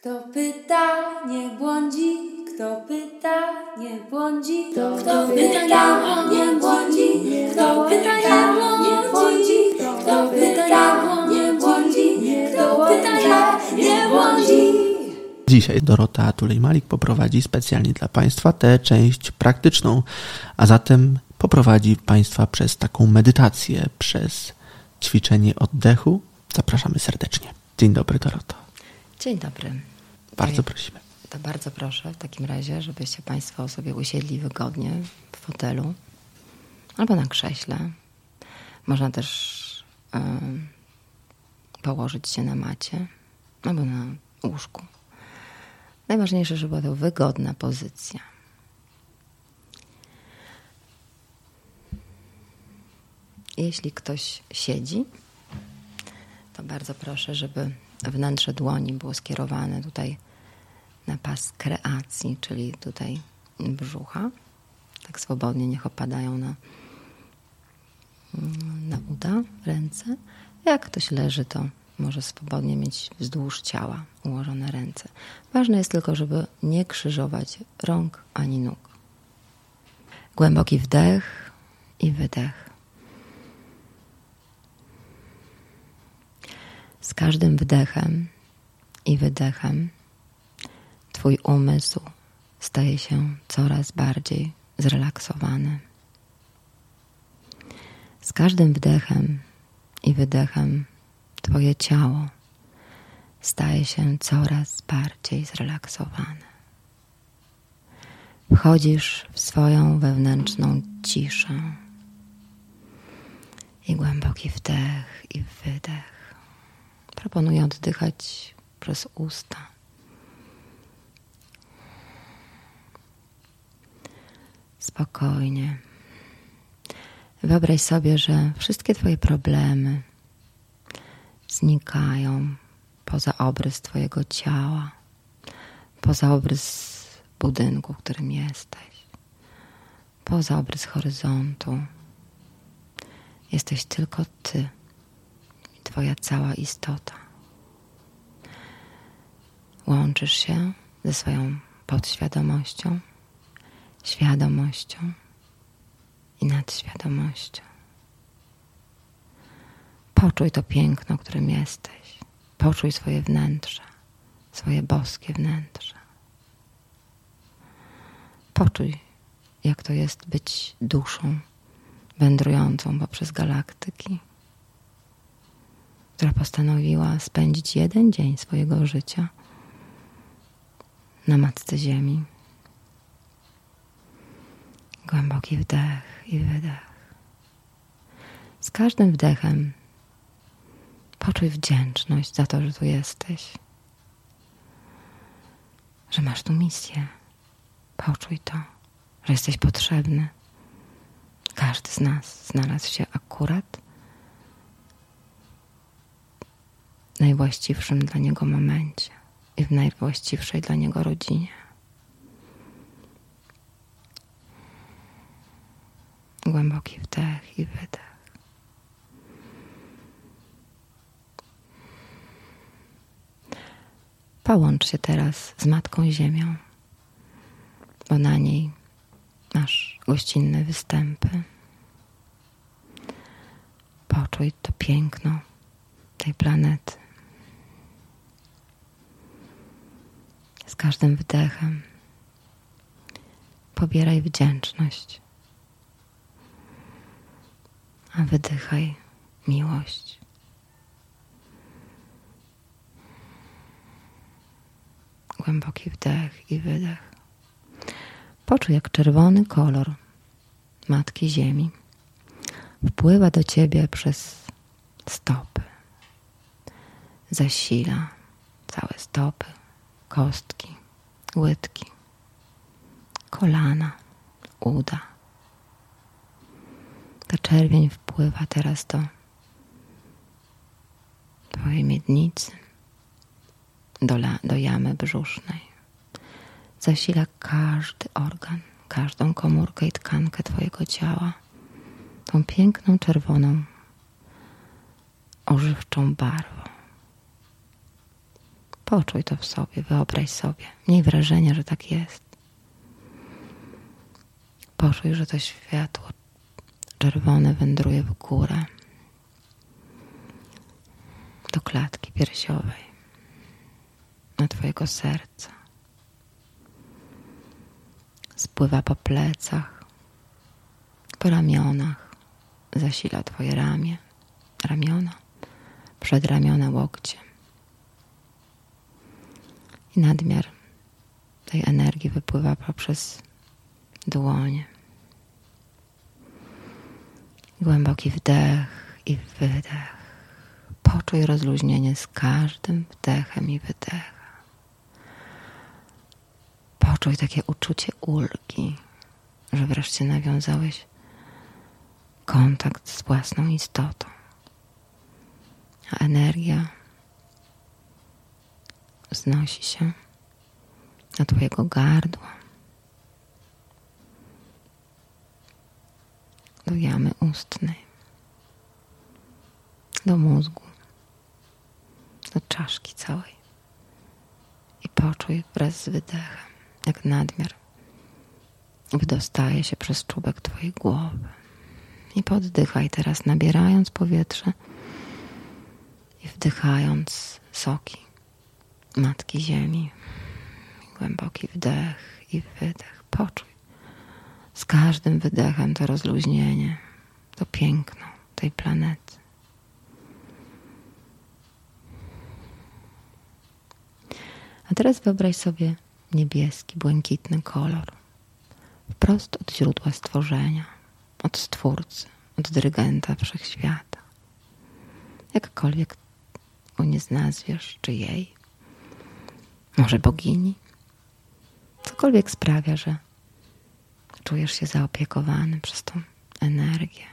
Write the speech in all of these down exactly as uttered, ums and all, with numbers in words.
Kto pyta, nie błądzi, kto pyta, nie błądzi, kto, kto pyta, nie błądzi, kto pyta, nie błądzi, kto pyta, nie błądzi, kto pyta, nie błądzi. Dzisiaj Dorota Tulej-Malik poprowadzi specjalnie dla Państwa tę część praktyczną, a zatem poprowadzi Państwa przez taką medytację, przez ćwiczenie oddechu. Zapraszamy serdecznie. Dzień dobry, Doroto. Dzień dobry. Bardzo to, prosimy. To bardzo proszę w takim razie, żebyście Państwo sobie usiedli wygodnie w fotelu albo na krześle. Można też yy, położyć się na macie albo na łóżku. Najważniejsze, żeby była to wygodna pozycja. Jeśli ktoś siedzi, to bardzo proszę, żeby wnętrze dłoni było skierowane tutaj na pas kreacji, czyli tutaj brzucha. Tak swobodnie niech opadają na, na uda, ręce. Jak ktoś leży, to może swobodnie mieć wzdłuż ciała ułożone ręce. Ważne jest tylko, żeby nie krzyżować rąk ani nóg. Głęboki wdech i wydech. Z każdym wdechem i wydechem Twój umysł staje się coraz bardziej zrelaksowany. Z każdym wdechem i wydechem Twoje ciało staje się coraz bardziej zrelaksowane. Wchodzisz w swoją wewnętrzną ciszę i głęboki wdech i wydech. Proponuję oddychać przez usta. Spokojnie. Wyobraź sobie, że wszystkie Twoje problemy znikają poza obrys Twojego ciała, poza obrys budynku, w którym jesteś, poza obrys horyzontu. Jesteś tylko Ty i Twoja cała istota. Łączysz się ze swoją podświadomością, świadomością i nadświadomością. Poczuj to piękno, którym jesteś. Poczuj swoje wnętrze, swoje boskie wnętrze. Poczuj, jak to jest być duszą wędrującą poprzez galaktyki, która postanowiła spędzić jeden dzień swojego życia na matce Ziemi. Głęboki wdech i wydech. Z każdym wdechem poczuj wdzięczność za to, że tu jesteś, że masz tu misję. Poczuj to, że jesteś potrzebny. Każdy z nas znalazł się akurat w najwłaściwszym dla niego momencie i w najwłaściwszej dla niego rodzinie. Głęboki wdech i wydech. Połącz się teraz z Matką Ziemią, bo na niej masz gościnne występy. Poczuj to piękno tej planety. Z każdym wdechem pobieraj wdzięczność, a wydychaj miłość. Głęboki wdech i wydech. Poczuj, jak czerwony kolor Matki Ziemi wpływa do Ciebie przez stopy. Zasila całe stopy, kostki, łydki, kolana, uda. Ta czerwień wpływa teraz do Twojej miednicy, Do, la, do jamy brzusznej. Zasila każdy organ, każdą komórkę i tkankę Twojego ciała tą piękną, czerwoną, ożywczą barwą. Poczuj to w sobie, wyobraź sobie. Miej wrażenie, że tak jest. Poczuj, że to światło czerwone wędruje w górę do klatki piersiowej, na twojego serca. Spływa po plecach, po ramionach, zasila twoje ramię, ramiona, przedramiona, łokcie. I nadmiar tej energii wypływa poprzez dłonie. Głęboki wdech i wydech. Poczuj rozluźnienie z każdym wdechem i wydechem. Poczuj takie uczucie ulgi, że wreszcie nawiązałeś kontakt z własną istotą. A energia wznosi się do twojego gardła, do jamy ustnej, do mózgu, do czaszki całej. I poczuj wraz z wydechem, jak nadmiar wydostaje się przez czubek twojej głowy. I poddychaj teraz, nabierając powietrze i wdychając soki Matki Ziemi. Głęboki wdech i wydech. Poczuj z każdym wydechem to rozluźnienie, to piękno tej planety. A teraz wyobraź sobie niebieski, błękitny kolor, wprost od źródła stworzenia, od Stwórcy, od dyrygenta wszechświata. Jakkolwiek go nie nazwiesz, czy jej, może bogini, cokolwiek sprawia, że czujesz się zaopiekowany przez tą energię.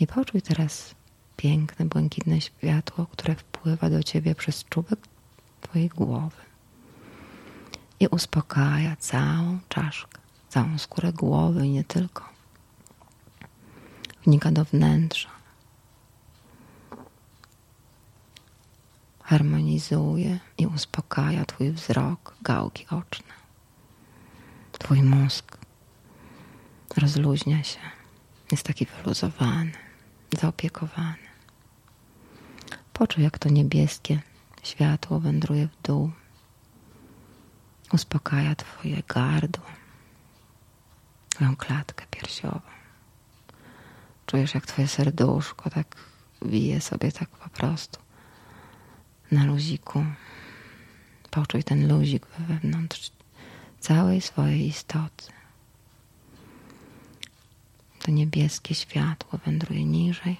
I poczuj teraz piękne, błękitne światło, które wpływa do ciebie przez czubek twojej głowy i uspokaja całą czaszkę, całą skórę głowy i nie tylko. Wnika do wnętrza. Harmonizuje i uspokaja twój wzrok, gałki oczne. Twój mózg rozluźnia się. Jest taki wyluzowany, zaopiekowany. Poczuj, jak to niebieskie światło wędruje w dół. Uspokaja twoje gardło, twoją klatkę piersiową. Czujesz, jak twoje serduszko tak bije sobie tak po prostu na luziku. Poczuj ten luzik wewnątrz całej swojej istoty. To niebieskie światło wędruje niżej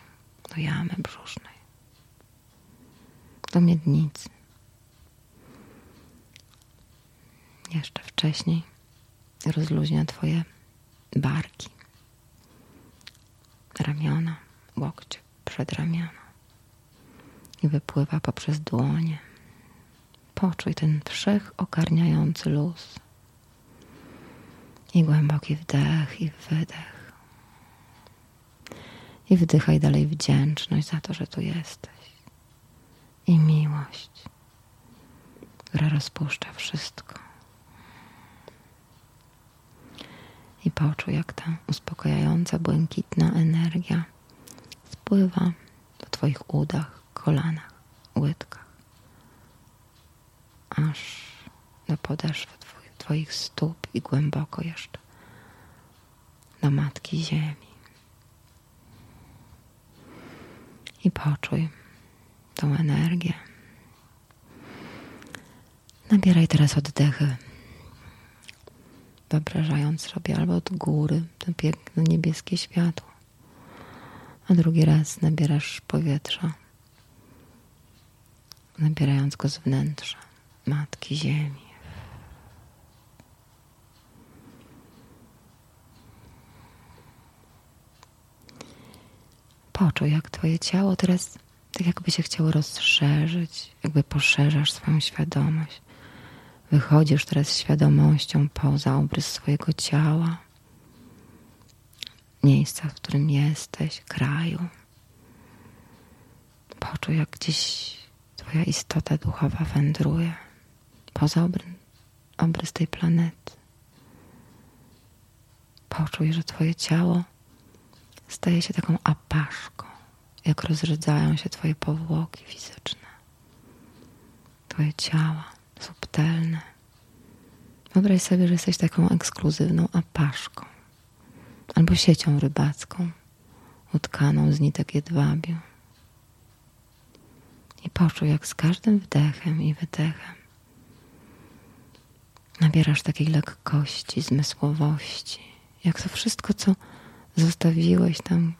do jamy brzusznej, do miednicy. Jeszcze wcześniej rozluźnia twoje barki, ramiona, łokcie, przedramiona i wypływa poprzez dłonie. Poczuj ten wszechogarniający luz i głęboki wdech i wydech. I wdychaj dalej wdzięczność za to, że tu jesteś, i miłość, która rozpuszcza wszystko. I poczuj, jak ta uspokajająca, błękitna energia spływa do twoich udach, kolanach, łydkach, aż do podeszw twoich stóp i głęboko jeszcze do Matki Ziemi. I poczuj tą energię. Nabieraj teraz oddechy, wyobrażając sobie albo od góry to piękne niebieskie światło, a drugi raz nabierasz powietrza, nabierając go z wnętrza Matki Ziemi. Poczuj, jak twoje ciało teraz tak jakby się chciało rozszerzyć, jakby poszerzasz swoją świadomość. Wychodzisz teraz z świadomością poza obrys swojego ciała, miejsca, w którym jesteś, kraju. Poczuj, jak gdzieś Twoja istota duchowa wędruje poza obrys, obrys tej planety. Poczuj, że Twoje ciało staje się taką apaszką, jak rozrzedzają się Twoje powłoki fizyczne. Twoje ciała subtelne. Wyobraź sobie, że jesteś taką ekskluzywną apaszką albo siecią rybacką utkaną z nitek jedwabiu. I poczuj, jak z każdym wdechem i wydechem nabierasz takiej lekkości, zmysłowości, jak to wszystko, co zostawiłeś tam,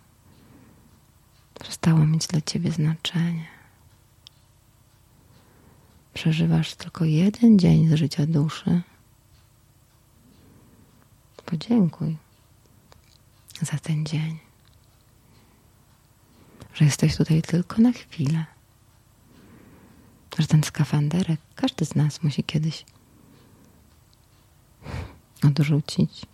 przestało mieć dla Ciebie znaczenie. Przeżywasz tylko jeden dzień z życia duszy. Podziękuj za ten dzień, że jesteś tutaj tylko na chwilę, że ten skafanderek każdy z nas musi kiedyś odrzucić.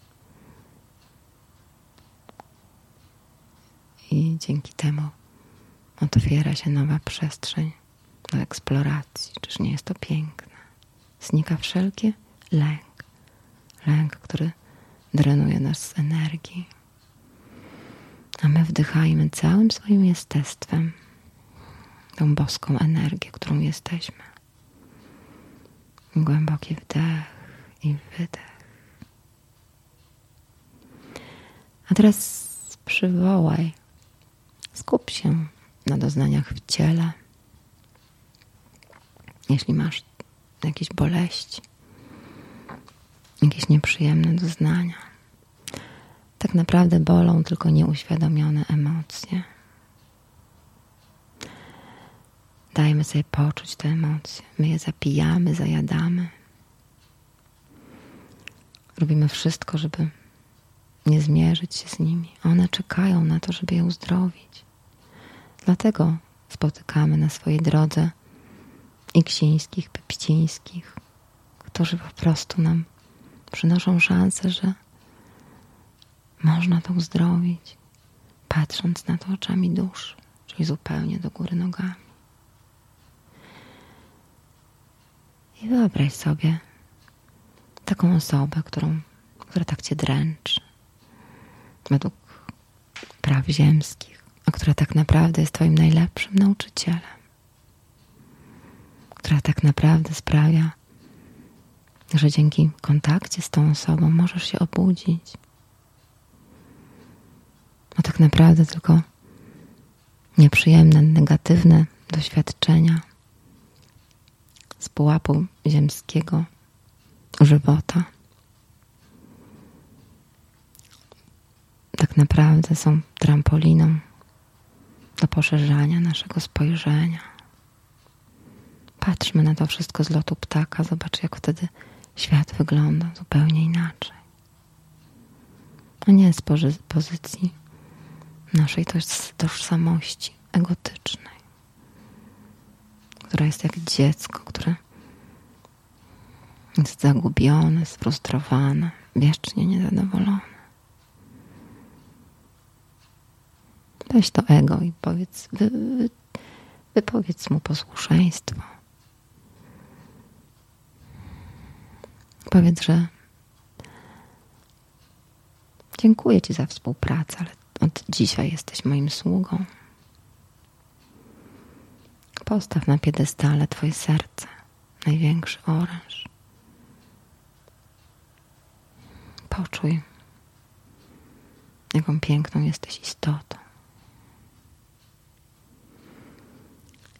I dzięki temu otwiera się nowa przestrzeń do eksploracji. Czyż nie jest to piękne? Znika wszelki lęk. Lęk, który drenuje nas z energii. A my wdychajmy całym swoim jestestwem tą boską energię, którą jesteśmy. Głęboki wdech i wydech. A teraz przywołaj, skup się na doznaniach w ciele. Jeśli masz jakieś boleści, jakieś nieprzyjemne doznania, tak naprawdę bolą tylko nieuświadomione emocje. Dajmy sobie poczuć te emocje. My je zapijamy, zajadamy. Robimy wszystko, żeby nie zmierzyć się z nimi. One czekają na to, żeby je uzdrowić. Dlatego spotykamy na swojej drodze i ksińskich, pepcińskich, którzy po prostu nam przynoszą szansę, że można to uzdrowić, patrząc na to oczami duszy, czyli zupełnie do góry nogami. I wyobraź sobie taką osobę, którą, która tak cię dręczy według praw ziemskich, a która tak naprawdę jest twoim najlepszym nauczycielem, która tak naprawdę sprawia, że dzięki kontakcie z tą osobą możesz się obudzić. Bo tak naprawdę tylko nieprzyjemne, negatywne doświadczenia z pułapu ziemskiego żywota tak naprawdę są trampoliną do poszerzania naszego spojrzenia. Patrzmy na to wszystko z lotu ptaka, zobacz, jak wtedy świat wygląda zupełnie inaczej. A nie z pozycji naszej tożsamości egotycznej, która jest jak dziecko, które jest zagubione, sfrustrowane, wiecznie niezadowolone. Weź to ego i powiedz, wy, wy, wypowiedz mu posłuszeństwo. Powiedz, że dziękuję Ci za współpracę, ale od dzisiaj jesteś moim sługą. Postaw na piedestale Twoje serce, największy oręż. Poczuj, jaką piękną jesteś istotą.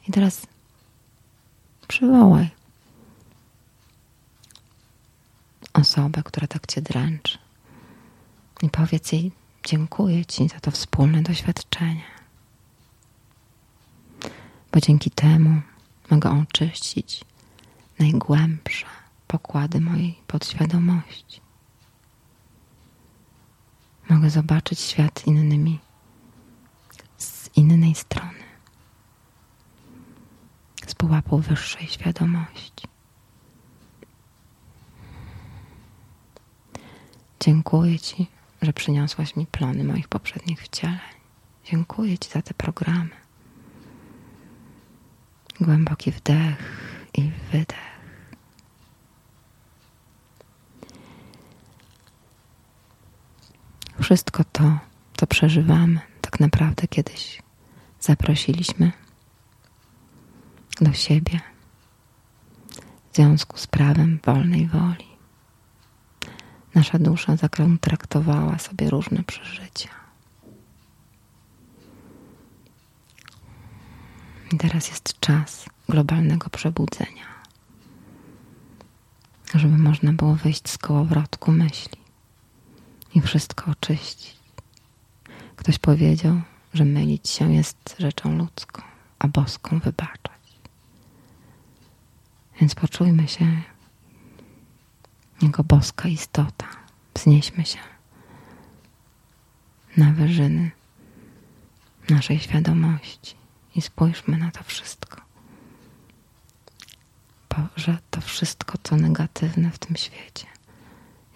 I teraz przywołaj osobę, która tak Cię dręczy, i powiedz jej: dziękuję Ci za to wspólne doświadczenie, bo dzięki temu mogę oczyścić najgłębsze pokłady mojej podświadomości. Mogę zobaczyć świat innymi, z innej strony, z pułapu wyższej świadomości. Dziękuję Ci, że przyniosłaś mi plony moich poprzednich wcieleń. Dziękuję Ci za te programy. Głęboki wdech i wydech. Wszystko to, co przeżywamy, tak naprawdę kiedyś zaprosiliśmy do siebie w związku z prawem wolnej woli. Nasza dusza zakontraktowała sobie różne przeżycia. I teraz jest czas globalnego przebudzenia, żeby można było wyjść z kołowrotku myśli i wszystko oczyścić. Ktoś powiedział, że mylić się jest rzeczą ludzką, a boską wybaczać. Więc poczujmy się jako boska istota. Wznieśmy się na wyżyny naszej świadomości i spójrzmy na to wszystko. Że to wszystko, co negatywne w tym świecie,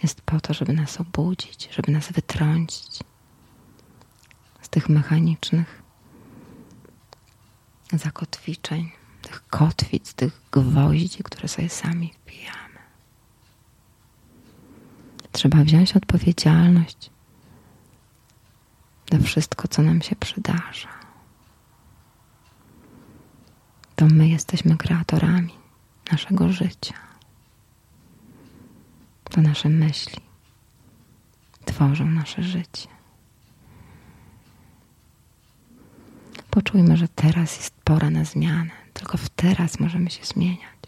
jest po to, żeby nas obudzić, żeby nas wytrącić z tych mechanicznych zakotwiczeń, tych kotwic, tych gwoździ, które sobie sami wbijamy. Trzeba wziąć odpowiedzialność za wszystko, co nam się przydarza. To my jesteśmy kreatorami naszego życia. To nasze myśli tworzą nasze życie. Poczujmy, że teraz jest pora na zmianę. Tylko w teraz możemy się zmieniać.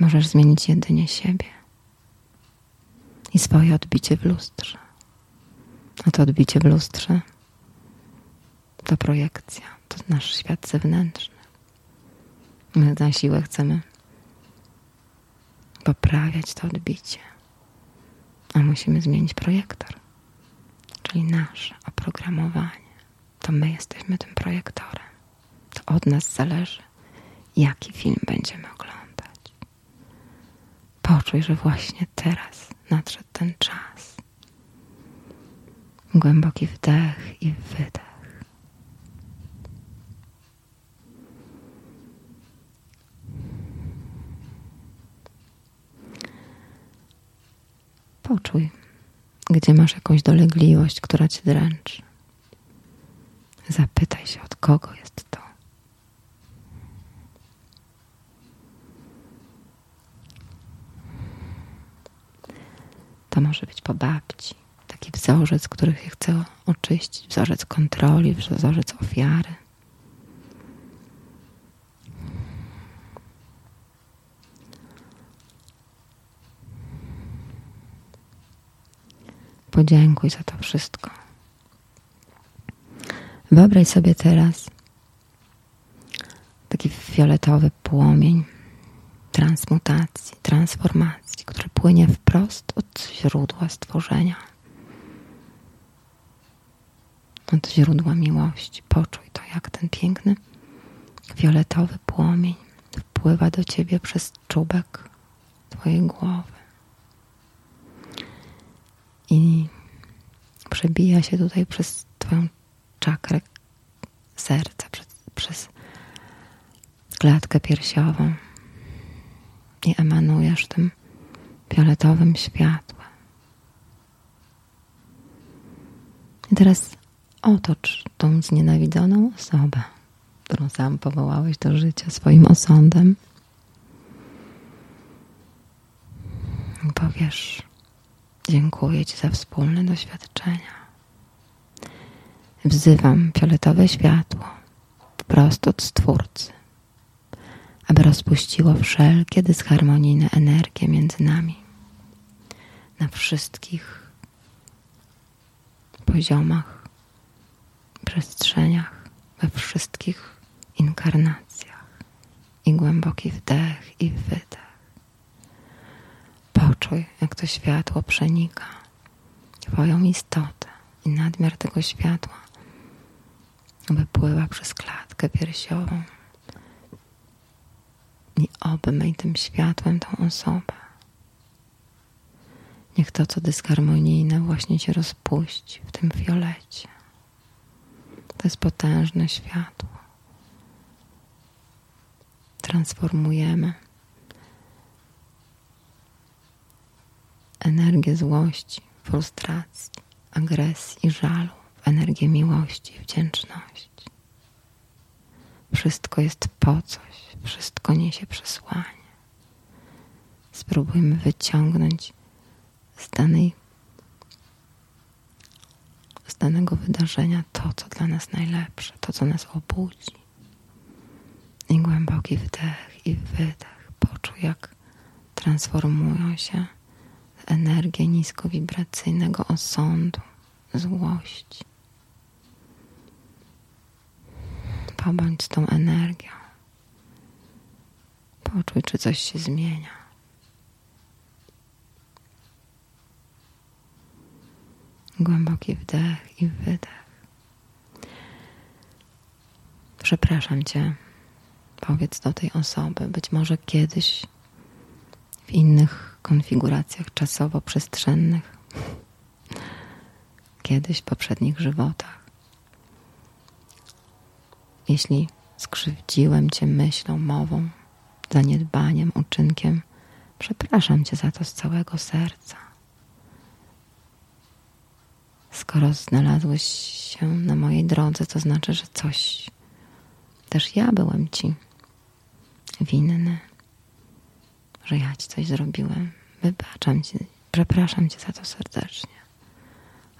Możesz zmienić jedynie siebie i swoje odbicie w lustrze. A to odbicie w lustrze to projekcja, to nasz świat zewnętrzny. My na siłę chcemy poprawiać to odbicie, a musimy zmienić projektor, czyli nasze oprogramowanie. To my jesteśmy tym projektorem. To od nas zależy, jaki film będziemy oglądać. Poczuj, że właśnie teraz nadszedł ten czas. Głęboki wdech i wydech. Poczuj, gdzie masz jakąś dolegliwość, która cię dręczy. Zapytaj się, od kogo jest to. To może być po babci. Taki wzorzec, który się chce oczyścić. Wzorzec kontroli, wzorzec ofiary. Podziękuj za to wszystko. Wyobraź sobie teraz taki fioletowy płomień transmutacji, transformacji, który płynie wprost od źródła stworzenia. Od źródła miłości. Poczuj to, jak ten piękny fioletowy płomień wpływa do ciebie przez czubek twojej głowy. I przebija się tutaj przez twoją czakrę serca, przez, przez klatkę piersiową i emanujesz tym fioletowym światłem. I teraz otocz tą znienawidzoną osobę, którą sam powołałeś do życia swoim osądem. I powiesz: dziękuję ci za wspólne doświadczenia. Wzywam fioletowe światło wprost od Stwórcy, aby rozpuściło wszelkie dysharmonijne energie między nami na wszystkich poziomach, przestrzeniach, we wszystkich inkarnacjach. I głęboki wdech i wydech. Poczuj, jak to światło przenika twoją istotę i nadmiar tego światła wypływa przez klatkę piersiową i obmyj tym światłem tą osobę. Niech to, co dysharmonijne, właśnie się rozpuści w tym fiolecie. To jest potężne światło. transformujemy. Energię złości, frustracji, agresji, żalu w energię miłości i wdzięczności. Wszystko jest po coś, wszystko niesie przesłanie. Spróbujmy wyciągnąć z danej z danego wydarzenia to, co dla nas najlepsze, to, co nas obudzi. I głęboki wdech i wydech. Poczuj, jak transformują się w energię niskowibracyjnego osądu, złości. Pobądź z tą energią. Poczuj, czy coś się zmienia. Głęboki wdech i wydech. Przepraszam Cię. Powiedz do tej osoby. Być może kiedyś w innych konfiguracjach czasowo-przestrzennych, kiedyś w poprzednich żywotach. Jeśli skrzywdziłem Cię myślą, mową, zaniedbaniem, uczynkiem, przepraszam Cię za to z całego serca. Skoro znalazłeś się na mojej drodze, to znaczy, że coś też ja byłem Ci winny, że ja Ci coś zrobiłem. Wybaczam Ci, przepraszam Cię za to serdecznie.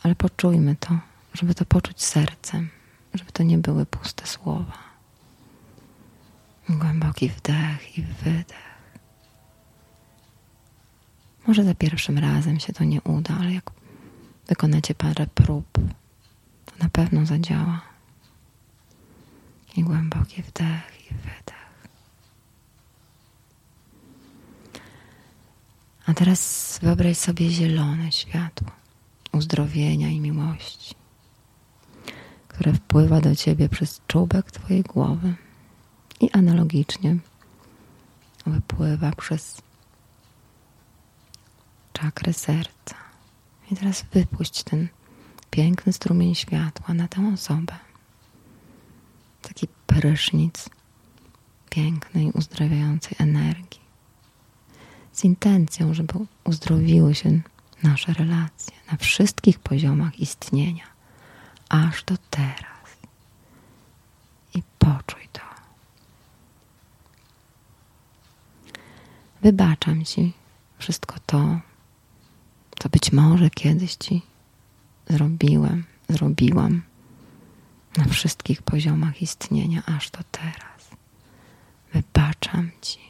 Ale poczujmy to, żeby to poczuć sercem, żeby to nie były puste słowa. Głęboki wdech i wydech. Może za pierwszym razem się to nie uda, ale jak wykonacie parę prób, to na pewno zadziała. I głęboki wdech i wydech. A teraz wyobraź sobie zielone światło uzdrowienia i miłości, które wpływa do Ciebie przez czubek Twojej głowy i analogicznie wypływa przez czakrę serca. I teraz wypuść ten piękny strumień światła na tę osobę. Taki prysznic pięknej, uzdrawiającej energii. Z intencją, żeby uzdrowiły się nasze relacje na wszystkich poziomach istnienia, aż do teraz. I poczuj to. Wybaczam Ci wszystko to, co być może kiedyś Ci zrobiłem, zrobiłam na wszystkich poziomach istnienia, aż do teraz. Wybaczam Ci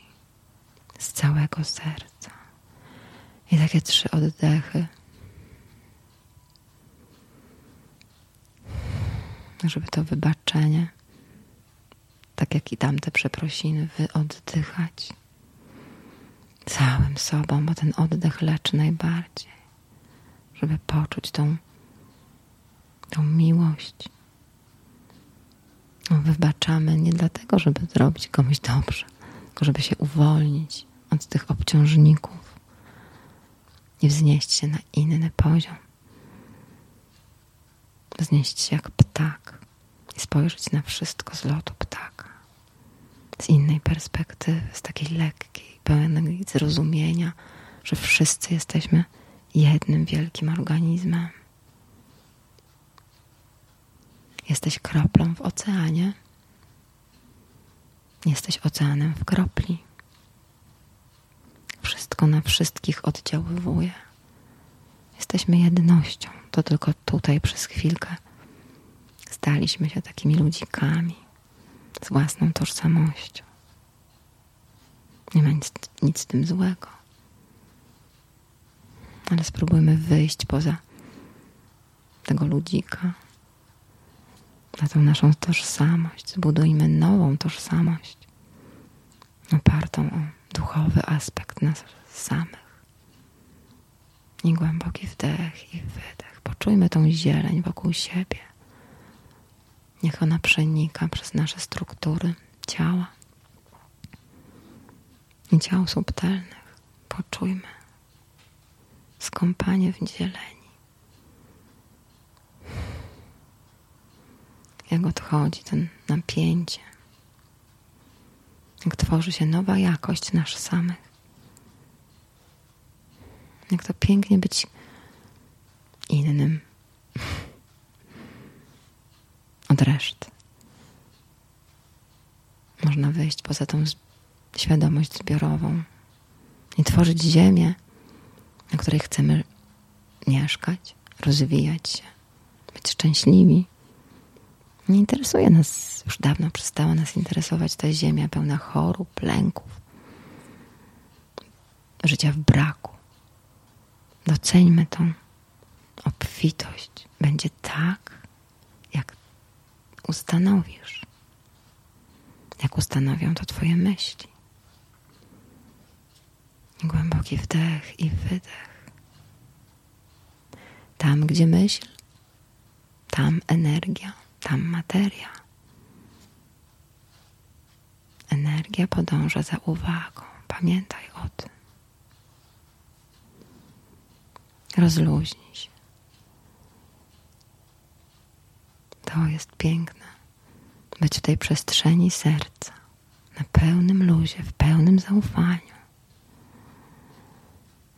z całego serca. I takie trzy oddechy, żeby to wybaczenie, tak jak i tamte przeprosiny, wyoddychać całym sobą, bo ten oddech leczy najbardziej. Żeby poczuć tą, tą miłość. No, wybaczamy nie dlatego, żeby zrobić komuś dobrze, tylko żeby się uwolnić od tych obciążników i wznieść się na inny poziom. Wznieść się jak ptak i spojrzeć na wszystko z lotu ptaka. Z innej perspektywy, z takiej lekkiej, pełnej zrozumienia, że wszyscy jesteśmy jednym wielkim organizmem. Jesteś kroplą w oceanie. Jesteś oceanem w kropli. Wszystko na wszystkich oddziaływuje. Jesteśmy jednością. To tylko tutaj przez chwilkę staliśmy się takimi ludzikami z własną tożsamością. Nie ma nic, nic z tym złego. Ale spróbujmy wyjść poza tego ludzika, na tą naszą tożsamość. Zbudujmy nową tożsamość, opartą o duchowy aspekt nas samych. I głęboki wdech i wydech. Poczujmy tą zieleń wokół siebie. Niech ona przenika przez nasze struktury ciała i ciał subtelnych. Poczujmy skąpanie w zieleni. Jak odchodzi to napięcie. Jak tworzy się nowa jakość nasz samych. Jak to pięknie być innym od reszty. Można wyjść poza tą świadomość zbiorową i tworzyć ziemię, na której chcemy mieszkać, rozwijać się, być szczęśliwi. Nie interesuje nas, już dawno przestała nas interesować ta ziemia pełna chorób, lęków, życia w braku. Doceńmy tą obfitość. Będzie tak, jak ustanowisz. Jak ustanowią to twoje myśli. Głęboki wdech i wydech. Tam, gdzie myśl, tam energia, tam materia. Energia podąża za uwagą. Pamiętaj o tym. Rozluźnij się. To jest piękne. Być w tej przestrzeni serca. Na pełnym luzie, w pełnym zaufaniu.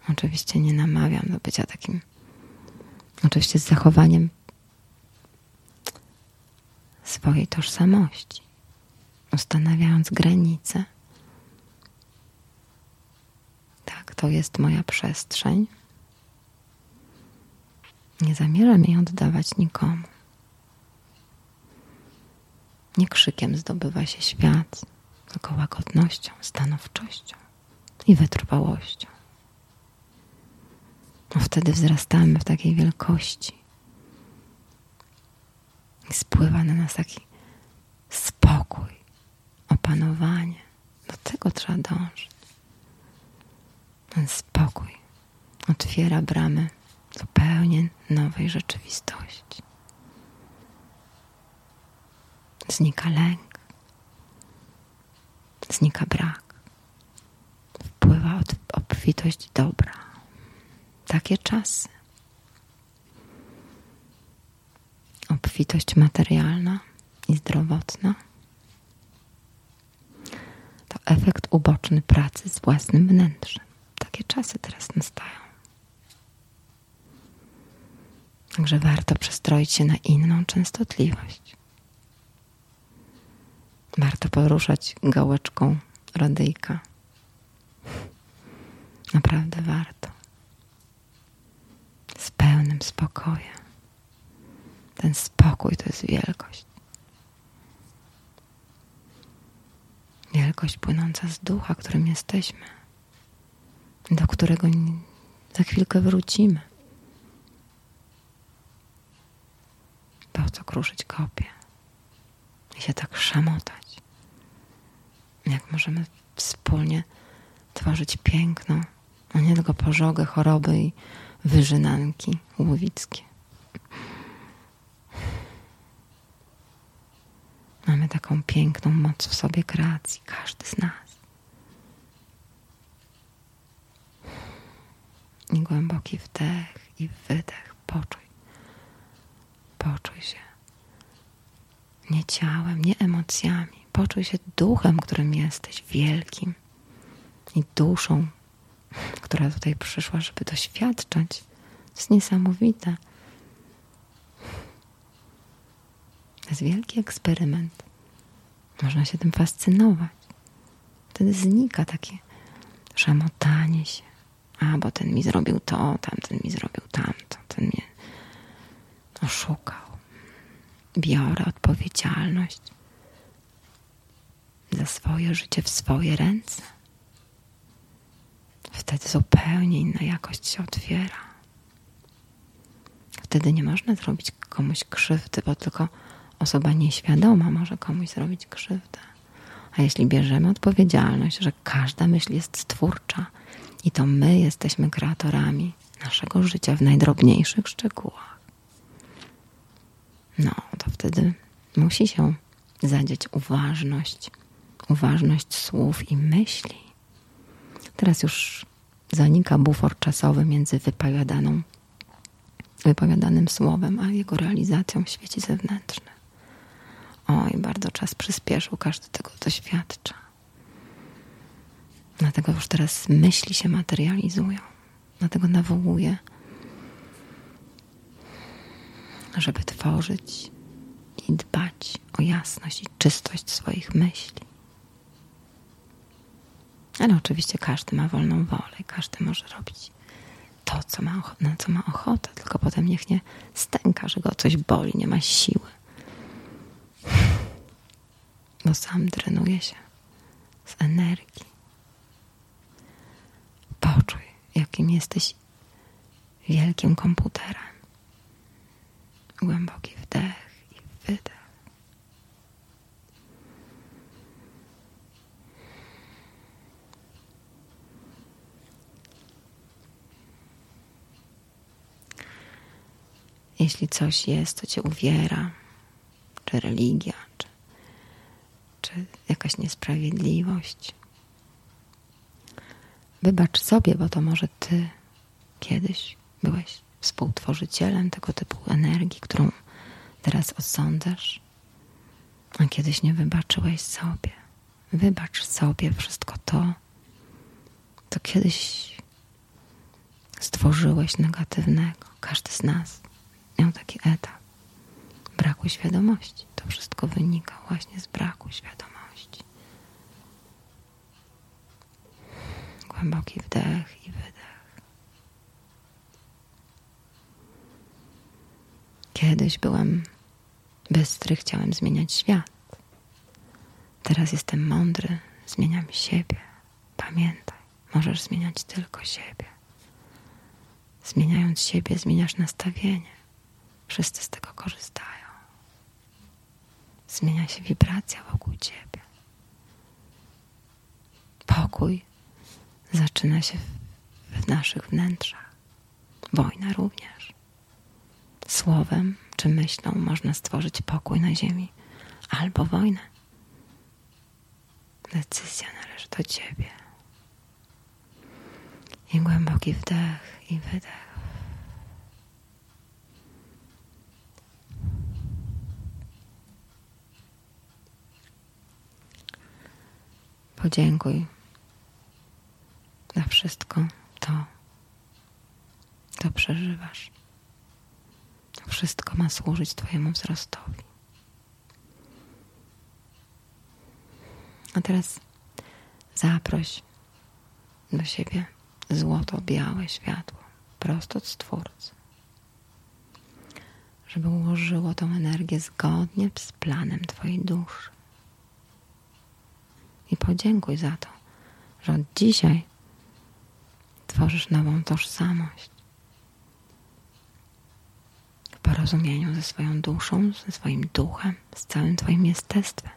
Oczywiście nie namawiam do bycia takim. Oczywiście z zachowaniem swojej tożsamości. Ustanawiając granice. Tak, to jest moja przestrzeń. Nie zamierzam jej oddawać nikomu. Nie krzykiem zdobywa się świat, tylko łagodnością, stanowczością i wytrwałością. No wtedy wzrastamy w takiej wielkości. I spływa na nas taki spokój, opanowanie. Do tego trzeba dążyć. Ten spokój otwiera bramy zupełnie nowej rzeczywistości. Znika lęk, znika brak, wpływa obfitość dobra. Takie czasy. Obfitość materialna i zdrowotna to efekt uboczny pracy z własnym wnętrzem. Takie czasy teraz nastają. Także warto przestroić się na inną częstotliwość. Warto poruszać gałeczką radyjka. Naprawdę warto. Z pełnym spokojem. Ten spokój to jest wielkość. Wielkość płynąca z ducha, którym jesteśmy. Do którego za chwilkę wrócimy. Po co kruszyć kopie? I się tak szamotać. Jak możemy wspólnie tworzyć piękno, a nie tylko pożogę, choroby i wyżynanki łowickie. Mamy taką piękną moc w sobie kreacji, każdy z nas. I głęboki wdech i wydech. Poczuj. Poczuj się. Nie ciałem, nie emocjami. Poczuj się duchem, którym jesteś, wielkim. I duszą, która tutaj przyszła, żeby doświadczać. To jest niesamowite. To jest wielki eksperyment. Można się tym fascynować. Wtedy znika takie szamotanie się. A, bo ten mi zrobił to, tamten mi zrobił tamto, ten mnie oszukał. Biorę odpowiedzialność za swoje życie w swoje ręce. Wtedy zupełnie inna jakość się otwiera. Wtedy nie można zrobić komuś krzywdy, bo tylko osoba nieświadoma może komuś zrobić krzywdę. A jeśli bierzemy odpowiedzialność, że każda myśl jest stwórcza i to my jesteśmy kreatorami naszego życia w najdrobniejszych szczegółach, no, to wtedy musi się zadzieć uważność, uważność słów i myśli. Teraz już zanika bufor czasowy między wypowiadaną, wypowiadanym słowem, a jego realizacją w świecie zewnętrznym. Oj, bardzo czas przyspieszył, każdy tego doświadcza. Dlatego już teraz myśli się materializują. Dlatego nawołuję, żeby tworzyć i dbać o jasność i czystość swoich myśli. Ale oczywiście każdy ma wolną wolę i każdy może robić to, co ma och- na co ma ochotę, tylko potem niech nie stęka, że go coś boli, nie ma siły. Bo sam drenuje się z energii. Poczuj, jakim jesteś wielkim komputerem. Głęboki wdech i wydech. Jeśli coś jest, co cię uwiera, czy religia, czy, czy jakaś niesprawiedliwość, wybacz sobie, bo to może ty kiedyś byłeś współtworzycielem tego typu energii, którą teraz osądzasz, a kiedyś nie wybaczyłeś sobie. Wybacz sobie wszystko to, co kiedyś stworzyłeś negatywnego. Każdy z nas miał taki etap braku świadomości. To wszystko wynika właśnie z braku świadomości. Głęboki wdech i wydech. Kiedyś byłem bystry, chciałem zmieniać świat. Teraz jestem mądry, zmieniam siebie. Pamiętaj, możesz zmieniać tylko siebie. Zmieniając siebie, zmieniasz nastawienie. Wszyscy z tego korzystają. Zmienia się wibracja wokół ciebie. Pokój zaczyna się w, w naszych wnętrzach. Wojna również. Słowem czy myślą można stworzyć pokój na ziemi albo wojnę. Decyzja należy do ciebie. I głęboki wdech i wydech. Podziękuj za wszystko to, co przeżywasz. Wszystko ma służyć twojemu wzrostowi. A teraz zaproś do siebie złoto-białe światło prosto od Stwórcy, żeby ułożyło tą energię zgodnie z planem twojej duszy. I podziękuj za to, że od dzisiaj tworzysz nową tożsamość. Porozumieniu ze swoją duszą, ze swoim duchem, z całym twoim jestestwem.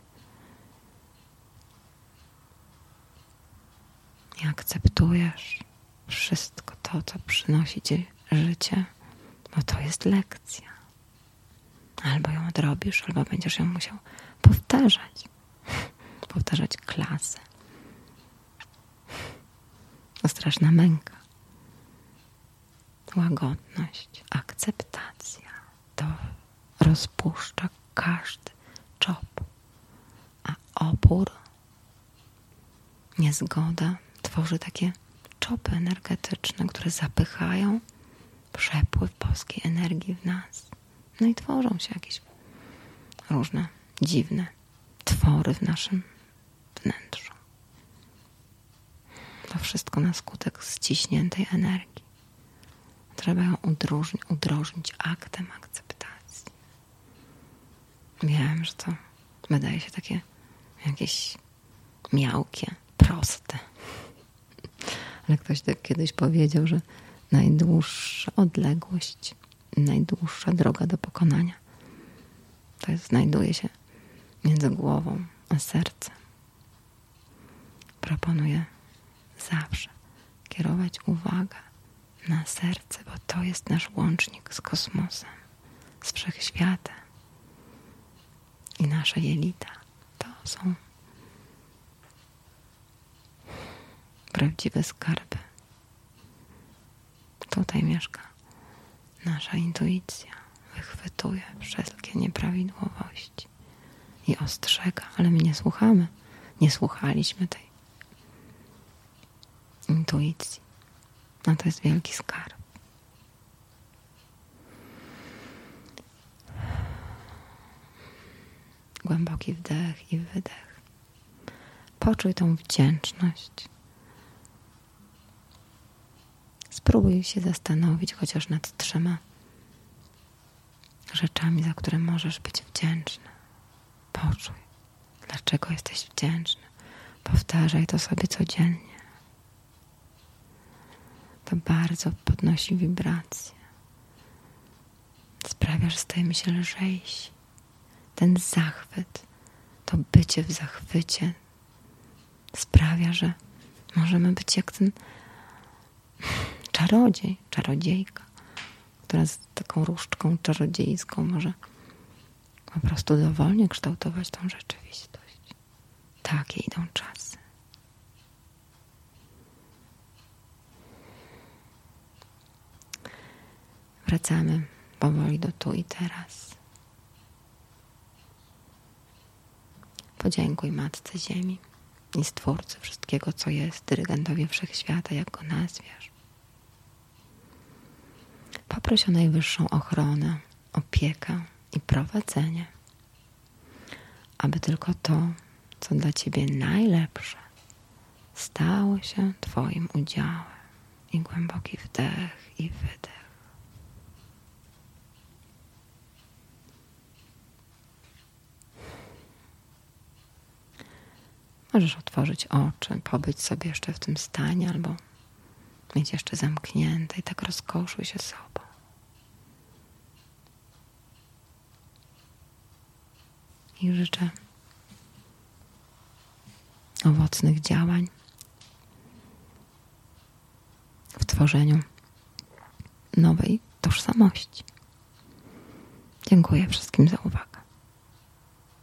I akceptujesz wszystko to, co przynosi ci życie, bo to jest lekcja. Albo ją odrobisz, albo będziesz ją musiał powtarzać. Powtarzać klasę. To straszna męka. Łagodność, akceptacja. To rozpuszcza każdy czop, a opór, niezgoda tworzy takie czopy energetyczne, które zapychają przepływ boskiej energii w nas. No i tworzą się jakieś różne dziwne twory w naszym wnętrzu. To wszystko na skutek ściśniętej energii. Trzeba ją udrożnić, udrożnić aktem akceptacji. Wiem, że to wydaje się takie jakieś miałkie, proste. Ale ktoś tak kiedyś powiedział, że najdłuższa odległość, najdłuższa droga do pokonania to jest, znajduje się między głową a sercem. Proponuję zawsze kierować uwagę na serce, bo to jest nasz łącznik z kosmosem, z wszechświatem. I nasze jelita to są prawdziwe skarby. Tutaj mieszka nasza intuicja, wychwytuje wszelkie nieprawidłowości i ostrzega, ale my nie słuchamy. Nie słuchaliśmy tej intuicji. No to jest wielki skarb. Głęboki wdech i wydech. Poczuj tą wdzięczność. Spróbuj się zastanowić chociaż nad trzema rzeczami, za które możesz być wdzięczny. Poczuj, dlaczego jesteś wdzięczny. Powtarzaj to sobie codziennie. To bardzo podnosi wibracje. Sprawia, że stajemy się lżejsi. Ten zachwyt, to bycie w zachwycie sprawia, że możemy być jak ten czarodziej, czarodziejka, która z taką różdżką czarodziejską może po prostu dowolnie kształtować tą rzeczywistość. Takie idą czasy. Wracamy powoli do tu i teraz. Podziękuj Matce Ziemi i Stwórcy wszystkiego, co jest, dyrygentowi Wszechświata, jak go nazwiesz. Poproś o najwyższą ochronę, opiekę i prowadzenie, aby tylko to, co dla Ciebie najlepsze, stało się Twoim udziałem. I głęboki wdech i wydech. Możesz otworzyć oczy, pobyć sobie jeszcze w tym stanie albo mieć jeszcze zamknięte i tak rozkoszuj się sobą. I życzę owocnych działań w tworzeniu nowej tożsamości. Dziękuję wszystkim za uwagę.